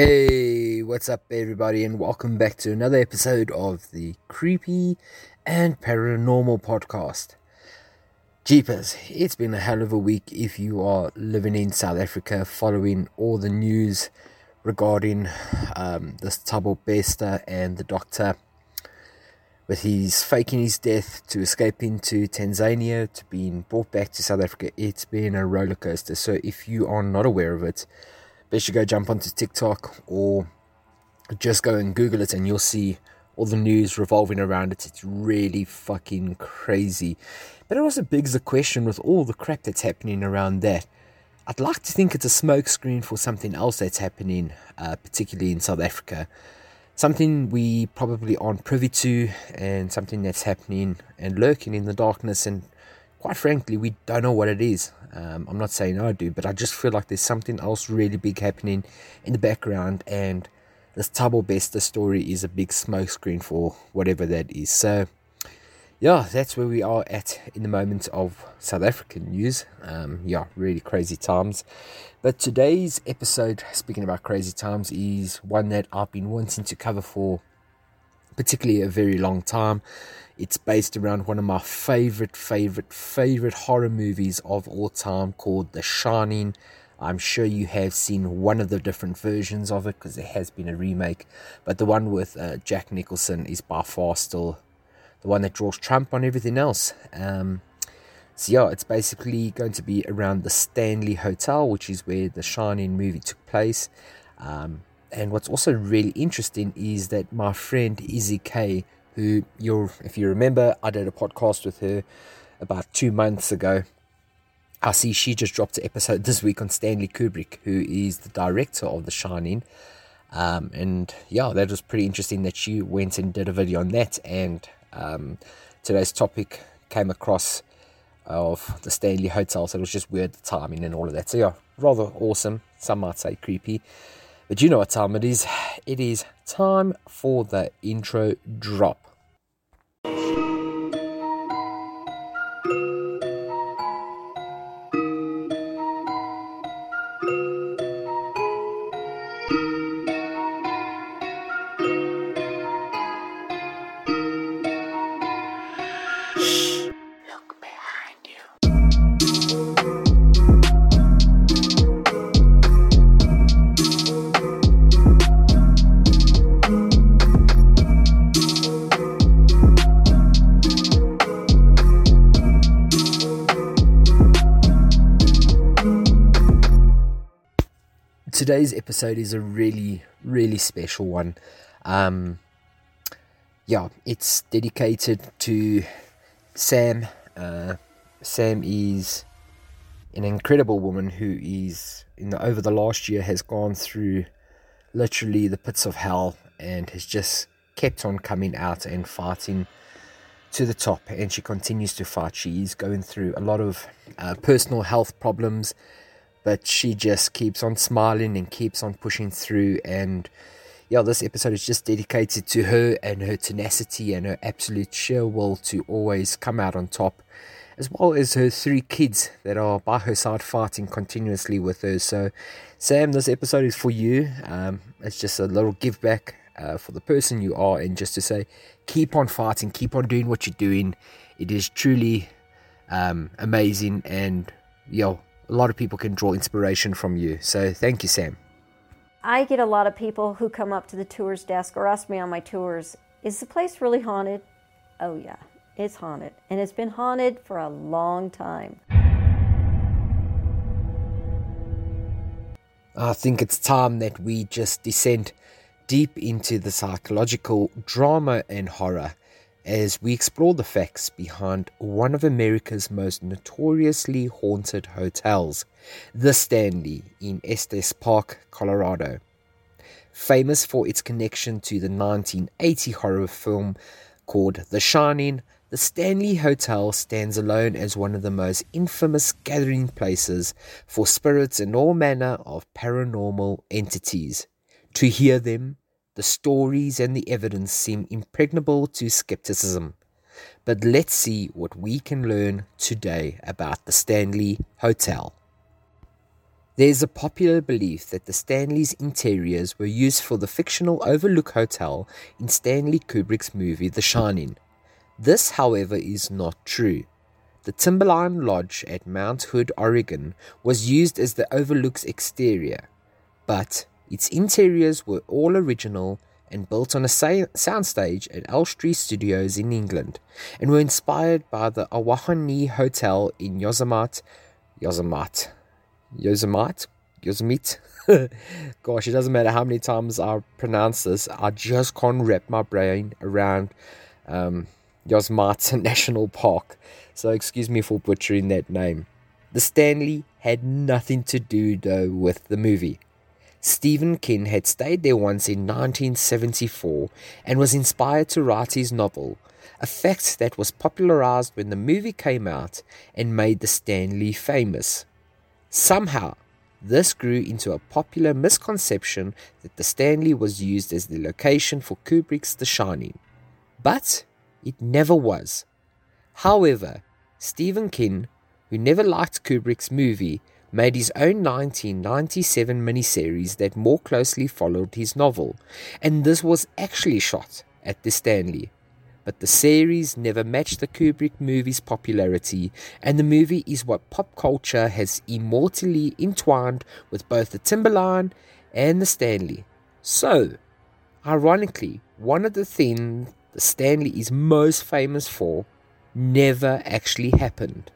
Hey, what's up everybody, and welcome back to another episode of the Creepy and Paranormal Podcast. Jeepers, it's been a hell of a week if you are living in South Africa, following all the news regarding this Thabo Bester and the doctor, with his faking his death to escape into Tanzania to being brought back to South Africa. It's been a roller coaster, so if you are not aware of it, best you go jump onto TikTok or just go and Google it and you'll see all the news revolving around it. It's really fucking crazy. But it also begs the question, with all the crap that's happening around that, I'd like to think it's a smokescreen for something else that's happening, particularly in South Africa. Something we probably aren't privy to, and something that's happening and lurking in the darkness, and quite frankly, we don't know what it is. I'm not saying I do, but I just feel like there's something else really big happening in the background, and this Thabo Bester story is a big smokescreen for whatever that is. So, yeah, that's where we are at in the moment of South African news. Really crazy times. But today's episode, speaking about crazy times, is one that I've been wanting to cover for particularly a very long time. It's based around one of my favorite horror movies of all time called The Shining. I'm sure you have seen one of the different versions of it because there has been a remake, but the one with Jack Nicholson is by far still the one that draws trump on everything else. It's basically going to be around the Stanley Hotel, which is where The Shining movie took place. And what's also really interesting is that my friend Izzy K, who, if you remember, I did a podcast with her about 2 months ago. I see she just dropped an episode this week on Stanley Kubrick, who is the director of The Shining. That was pretty interesting that she went and did a video on that. And today's topic came across of the Stanley Hotel. So it was just weird, the timing and all of that. So yeah, rather awesome. Some might say creepy. But you know what time it is. It is time for the intro drop. Today's episode is a really, really special one. It's dedicated to Sam. Sam is an incredible woman who is, over the last year, has gone through literally the pits of hell and has just kept on coming out and fighting to the top. And she continues to fight. She is going through a lot of personal health problems, but she just keeps on smiling and keeps on pushing through. And yeah, this episode is just dedicated to her and her tenacity and her absolute sheer will to always come out on top, as well as her 3 kids that are by her side fighting continuously with her. So Sam, this episode is for you. It's just a little give back for the person you are, and just to say, keep on fighting, keep on doing what you're doing. It is truly amazing, and a lot of people can draw inspiration from you. So thank you, Sam. I get a lot of people who come up to the tours desk or ask me on my tours, is the place really haunted? Oh yeah, it's haunted. And it's been haunted for a long time. I think it's time that we just descend deep into the psychological drama and horror as we explore the facts behind one of America's most notoriously haunted hotels, the Stanley in Estes Park, Colorado. Famous for its connection to the 1980 horror film called The Shining, the Stanley Hotel stands alone as one of the most infamous gathering places for spirits and all manner of paranormal entities. To hear them, the stories and the evidence seem impregnable to skepticism. But let's see what we can learn today about the Stanley Hotel. There is a popular belief that the Stanley's interiors were used for the fictional Overlook Hotel in Stanley Kubrick's movie The Shining. This, however, is not true. The Timberline Lodge at Mount Hood, Oregon, was used as the Overlook's exterior, but its interiors were all original and built on a soundstage at Elstree Studios in England, and were inspired by the Awahani Hotel in Yosemite. Gosh, it doesn't matter how many times I pronounce this, I just can't wrap my brain around Yosemite National Park, so excuse me for butchering that name. The Stanley had nothing to do, though, with the movie. Stephen King had stayed there once in 1974 and was inspired to write his novel, a fact that was popularized when the movie came out and made the Stanley famous. Somehow, this grew into a popular misconception that the Stanley was used as the location for Kubrick's The Shining, but it never was. However, Stephen King, who never liked Kubrick's movie, made his own 1997 miniseries that more closely followed his novel, and this was actually shot at the Stanley. But the series never matched the Kubrick movie's popularity, and the movie is what pop culture has immortally entwined with both the Timberline and the Stanley. So, ironically, one of the things the Stanley is most famous for never actually happened.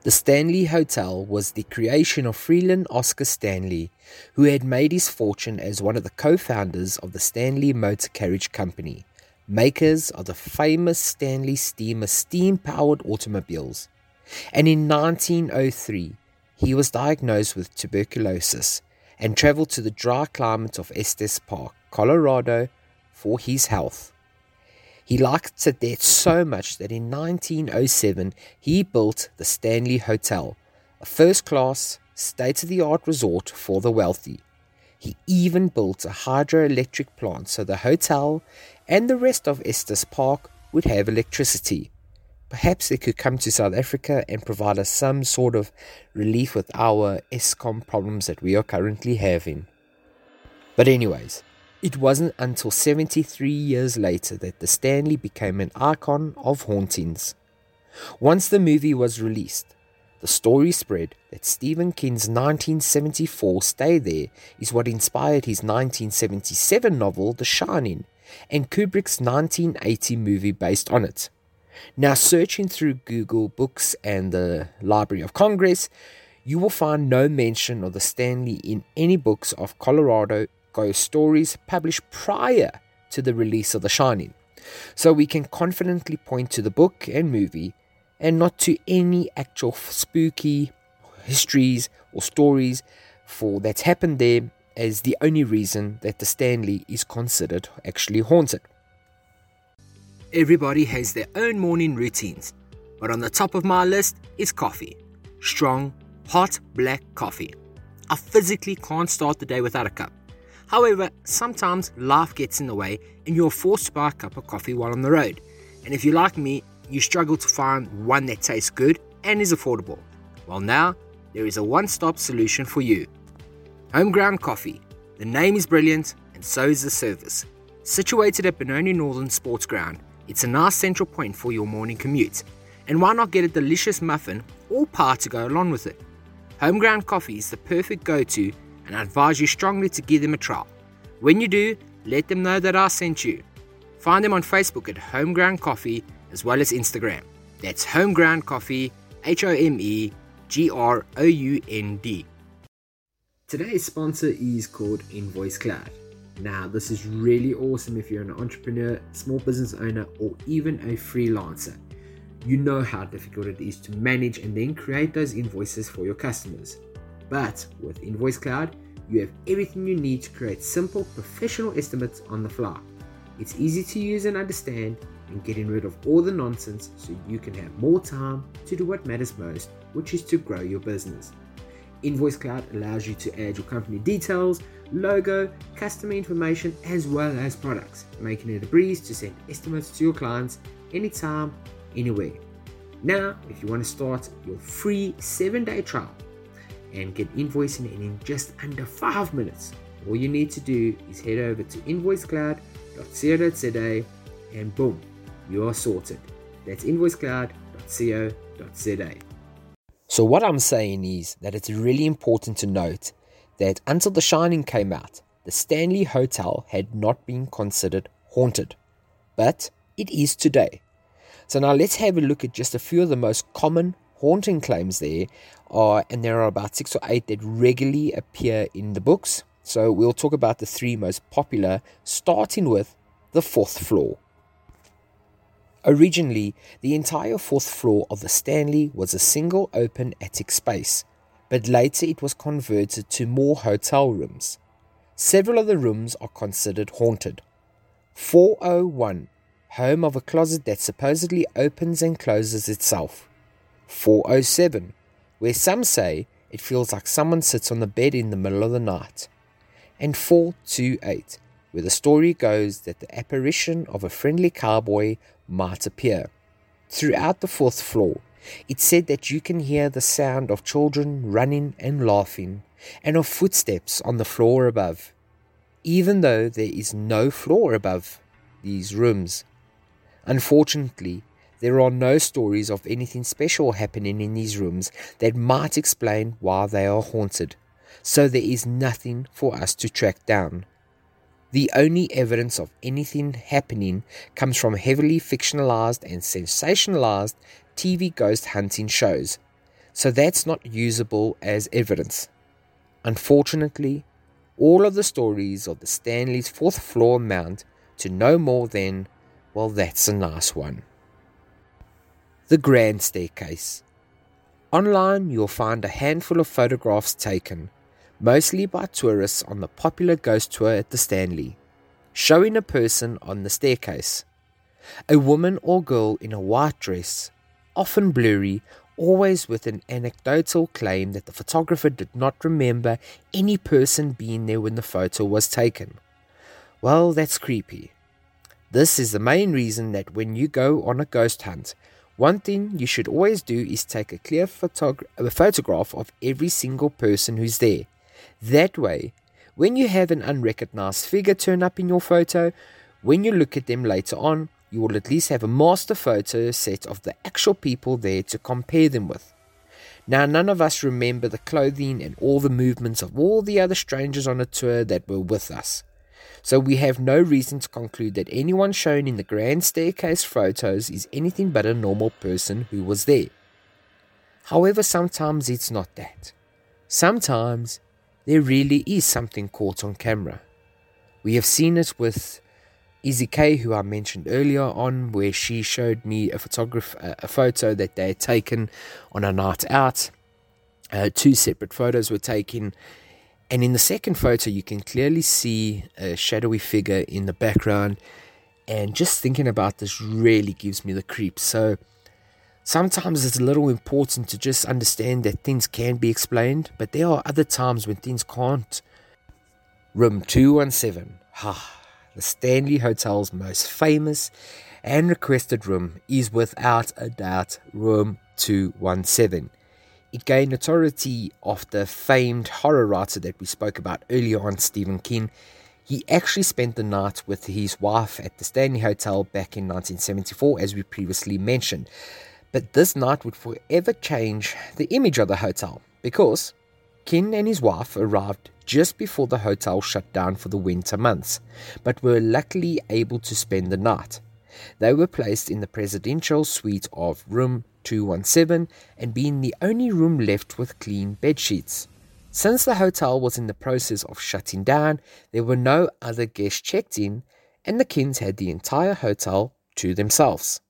The Stanley Hotel was the creation of Freeland Oscar Stanley, who had made his fortune as one of the co-founders of the Stanley Motor Carriage Company, makers of the famous Stanley Steamer steam-powered automobiles. And in 1903, he was diagnosed with tuberculosis and travelled to the dry climate of Estes Park, Colorado, for his health. He liked it there so much that in 1907 he built the Stanley Hotel, a first-class, state-of-the-art resort for the wealthy. He even built a hydroelectric plant so the hotel and the rest of Estes Park would have electricity. Perhaps they could come to South Africa and provide us some sort of relief with our Eskom problems that we are currently having. But anyways, it wasn't until 73 years later that the Stanley became an icon of hauntings. Once the movie was released, the story spread that Stephen King's 1974 stay there is what inspired his 1977 novel The Shining and Kubrick's 1980 movie based on it. Now, searching through Google Books and the Library of Congress, you will find no mention of the Stanley in any books of Colorado ghost stories published prior to the release of The Shining, so we can confidently point to the book and movie and not to any actual spooky histories or stories for that's happened there as the only reason that the Stanley is considered actually haunted. Everybody has their own morning routines, but on the top of my list is coffee. Strong, hot, black coffee. I physically can't start the day without a cup. However, sometimes life gets in the way and you're forced to buy a cup of coffee while on the road. And if you're like me, you struggle to find one that tastes good and is affordable. Well, now there is a one-stop solution for you. Home Ground Coffee. The name is brilliant and so is the service. Situated at Benoni Northern Sports Ground, it's a nice central point for your morning commute. And why not get a delicious muffin or pie to go along with it? Home Ground Coffee is the perfect go-to, and I advise you strongly to give them a try. When you do, let them know that I sent you. Find them on Facebook at Home Ground Coffee as well as Instagram. That's Home Ground Coffee, HOMEGROUND. Today's sponsor is called Invoice Cloud. Now, this is really awesome if you're an entrepreneur, small business owner, or even a freelancer. You know how difficult it is to manage and then create those invoices for your customers. But with Invoice Cloud, you have everything you need to create simple, professional estimates on the fly. It's easy to use and understand, and getting rid of all the nonsense so you can have more time to do what matters most, which is to grow your business. Invoice Cloud allows you to add your company details, logo, customer information, as well as products, making it a breeze to send estimates to your clients anytime, anywhere. Now, if you want to start your free 7-day trial, and get invoicing in just under 5 minutes. All you need to do is head over to invoicecloud.co.za and boom, you are sorted. That's invoicecloud.co.za. So what I'm saying is that it's really important to note that until The Shining came out, the Stanley Hotel had not been considered haunted, but it is today. So now let's have a look at just a few of the most common haunting claims there are, and there are about 6 or 8 that regularly appear in the books. So we'll talk about the 3 most popular, starting with the 4th floor. Originally, the entire 4th floor of the Stanley was a single open attic space, but later it was converted to more hotel rooms. Several of the rooms are considered haunted. 401, home of a closet that supposedly opens and closes itself. 407, where some say it feels like someone sits on the bed in the middle of the night. And 428, where the story goes that the apparition of a friendly cowboy might appear. Throughout the 4th floor, it's said that you can hear the sound of children running and laughing, and of footsteps on the floor above, even though there is no floor above these rooms. Unfortunately, there are no stories of anything special happening in these rooms that might explain why they are haunted, so there is nothing for us to track down. The only evidence of anything happening comes from heavily fictionalized and sensationalized TV ghost hunting shows, so that's not usable as evidence. Unfortunately, all of the stories of the Stanley's 4th floor amount to no more than, well, that's a nice one. The Grand Staircase. Online you'll find a handful of photographs taken, mostly by tourists on the popular ghost tour at the Stanley, showing a person on the staircase. A woman or girl in a white dress, often blurry, always with an anecdotal claim that the photographer did not remember any person being there when the photo was taken. Well, that's creepy. This is the main reason that when you go on a ghost hunt, one thing you should always do is take a clear photograph of every single person who's there. That way, when you have an unrecognized figure turn up in your photo, when you look at them later on, you will at least have a master photo set of the actual people there to compare them with. Now, none of us remember the clothing and all the movements of all the other strangers on a tour that were with us. So we have no reason to conclude that anyone shown in the Grand Staircase photos is anything but a normal person who was there. However, sometimes it's not that. Sometimes there really is something caught on camera. We have seen it with Izzy K, who I mentioned earlier on, where she showed me a photo that they had taken on a night out. 2 separate photos were taken, and in the second photo you can clearly see a shadowy figure in the background, and just thinking about this really gives me the creeps. So sometimes it's a little important to just understand that things can be explained, but there are other times when things can't. Room 217. The Stanley Hotel's most famous and requested room is without a doubt Room 217. It gained notoriety after famed horror writer that we spoke about earlier on, Stephen King. He actually spent the night with his wife at the Stanley Hotel back in 1974, as we previously mentioned. But this night would forever change the image of the hotel, because King and his wife arrived just before the hotel shut down for the winter months, but were luckily able to spend the night. They were placed in the presidential suite of Room 217 and being the only room left with clean bedsheets. Since the hotel was in the process of shutting down, there were no other guests checked in, and the Kins had the entire hotel to themselves.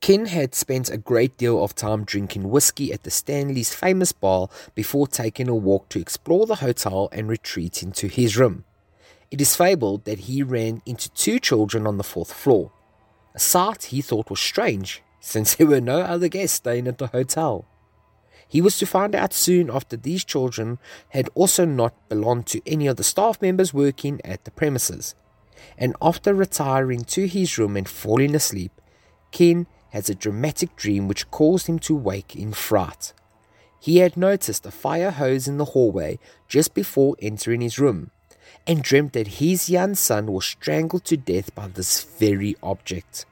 Ken had spent a great deal of time drinking whiskey at the Stanley's famous bar before taking a walk to explore the hotel and retreating to his room. It is fabled that he ran into 2 children on the 4th floor, a sight he thought was strange since there were no other guests staying at the hotel. He was to find out soon after these children had also not belonged to any of the staff members working at the premises, and after retiring to his room and falling asleep, Ken has a dramatic dream which caused him to wake in fright. He had noticed a fire hose in the hallway just before entering his room, and dreamt that his young son was strangled to death by this very object.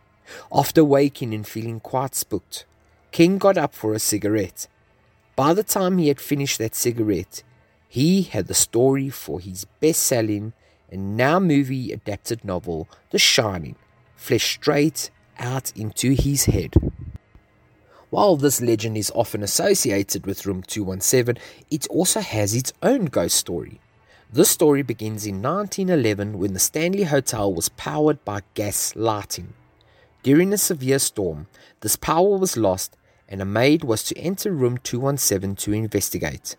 After waking and feeling quite spooked, King got up for a cigarette. By the time he had finished that cigarette, he had the story for his best-selling and now movie-adapted novel, The Shining, fleshed straight out into his head. While this legend is often associated with Room 217, it also has its own ghost story. This story begins in 1911 when the Stanley Hotel was powered by gas lighting. During a severe storm, this power was lost and a maid was to enter Room 217 to investigate.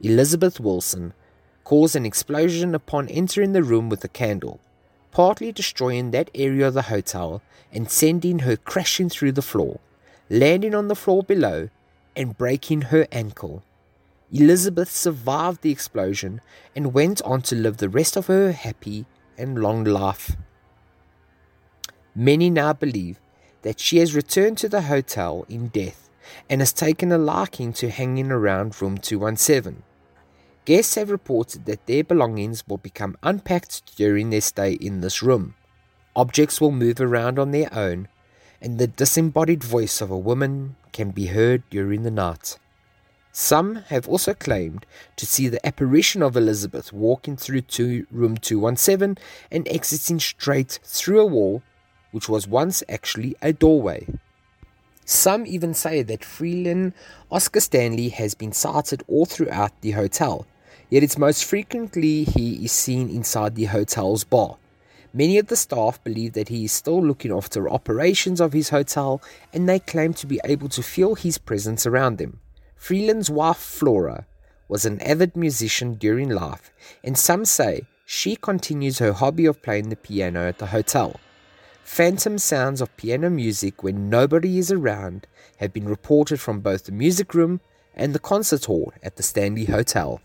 Elizabeth Wilson caused an explosion upon entering the room with a candle, partly destroying that area of the hotel and sending her crashing through the floor, landing on the floor below and breaking her ankle. Elizabeth survived the explosion and went on to live the rest of her happy and long life. Many now believe that she has returned to the hotel in death and has taken a liking to hanging around Room 217. Guests have reported that their belongings will become unpacked during their stay in this room. Objects will move around on their own, and the disembodied voice of a woman can be heard during the night. Some have also claimed to see the apparition of Elizabeth walking through Room 217 and exiting straight through a wall, which was once actually a doorway. Some even say that Freeland Oscar Stanley has been sighted all throughout the hotel, yet it's most frequently he is seen inside the hotel's bar. Many of the staff believe that he is still looking after operations of his hotel, and they claim to be able to feel his presence around them. Freeland's wife Flora was an avid musician during life, and some say she continues her hobby of playing the piano at the hotel. Phantom sounds of piano music when nobody is around have been reported from both the music room and the concert hall at the Stanley Hotel.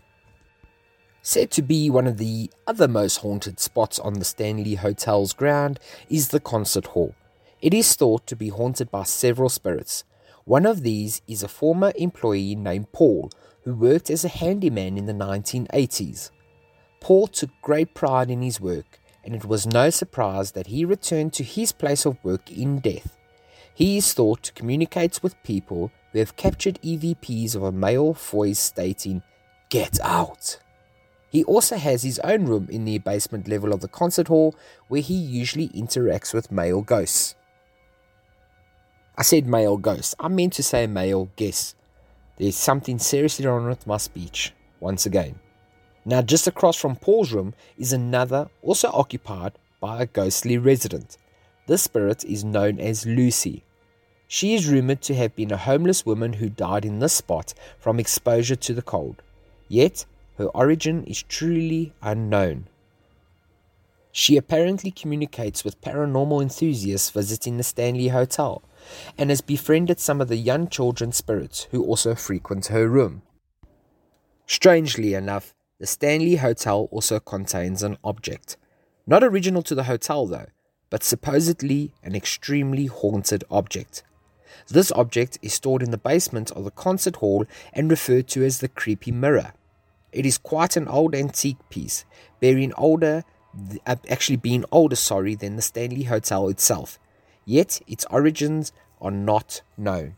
Said to be one of the other most haunted spots on the Stanley Hotel's ground is the concert hall. It is thought to be haunted by several spirits. One of these is a former employee named Paul, who worked as a handyman in the 1980s. Paul took great pride in his work, and it was no surprise that he returned to his place of work in death. He is thought to communicate with people who have captured EVPs of a male voice stating, "Get out!" He also has his own room in the basement level of the concert hall, where he usually interacts with male ghosts. I said male ghosts, I meant to say male guests. There's something seriously wrong with my speech, once again. Now, just across from Paul's room is another, also occupied by a ghostly resident. This spirit is known as Lucy. She is rumoured to have been a homeless woman who died in this spot from exposure to the cold. Yet, her origin is truly unknown. She apparently communicates with paranormal enthusiasts visiting the Stanley Hotel, and has befriended some of the young children's spirits who also frequent her room. Strangely enough, the Stanley Hotel also contains an object. Not original to the hotel though, but supposedly an extremely haunted object. This object is stored in the basement of the concert hall and referred to as the creepy mirror. It is quite an old antique piece, being older than the Stanley Hotel itself, yet its origins are not known.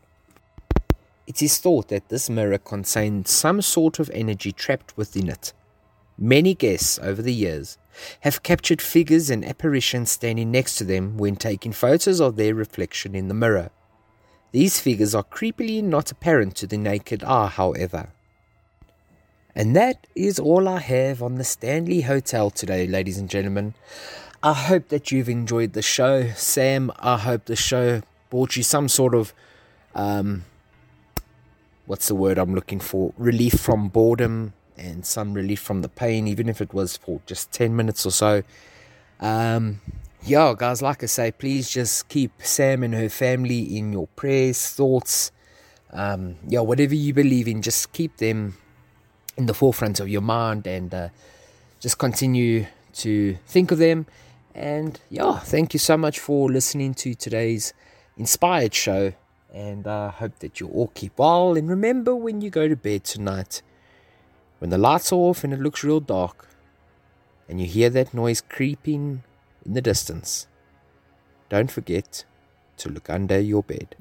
It is thought that this mirror contained some sort of energy trapped within it. Many guests over the years have captured figures and apparitions standing next to them when taking photos of their reflection in the mirror. These figures are creepily not apparent to the naked eye, however. And that is all I have on the Stanley Hotel today, ladies and gentlemen. I hope that you've enjoyed the show. Sam, I hope the show brought you some sort of, relief from boredom and some relief from the pain, even if it was for just 10 minutes or so. Guys, like I say, please just keep Sam and her family in your prayers, thoughts. Whatever you believe in, just keep them in the forefront of your mind, and just continue to think of them. And thank you so much for listening to today's Inspired Show. And I hope that you all keep well. And remember, when you go to bed tonight, when the lights are off and it looks real dark, and you hear that noise creeping in the distance, don't forget to look under your bed.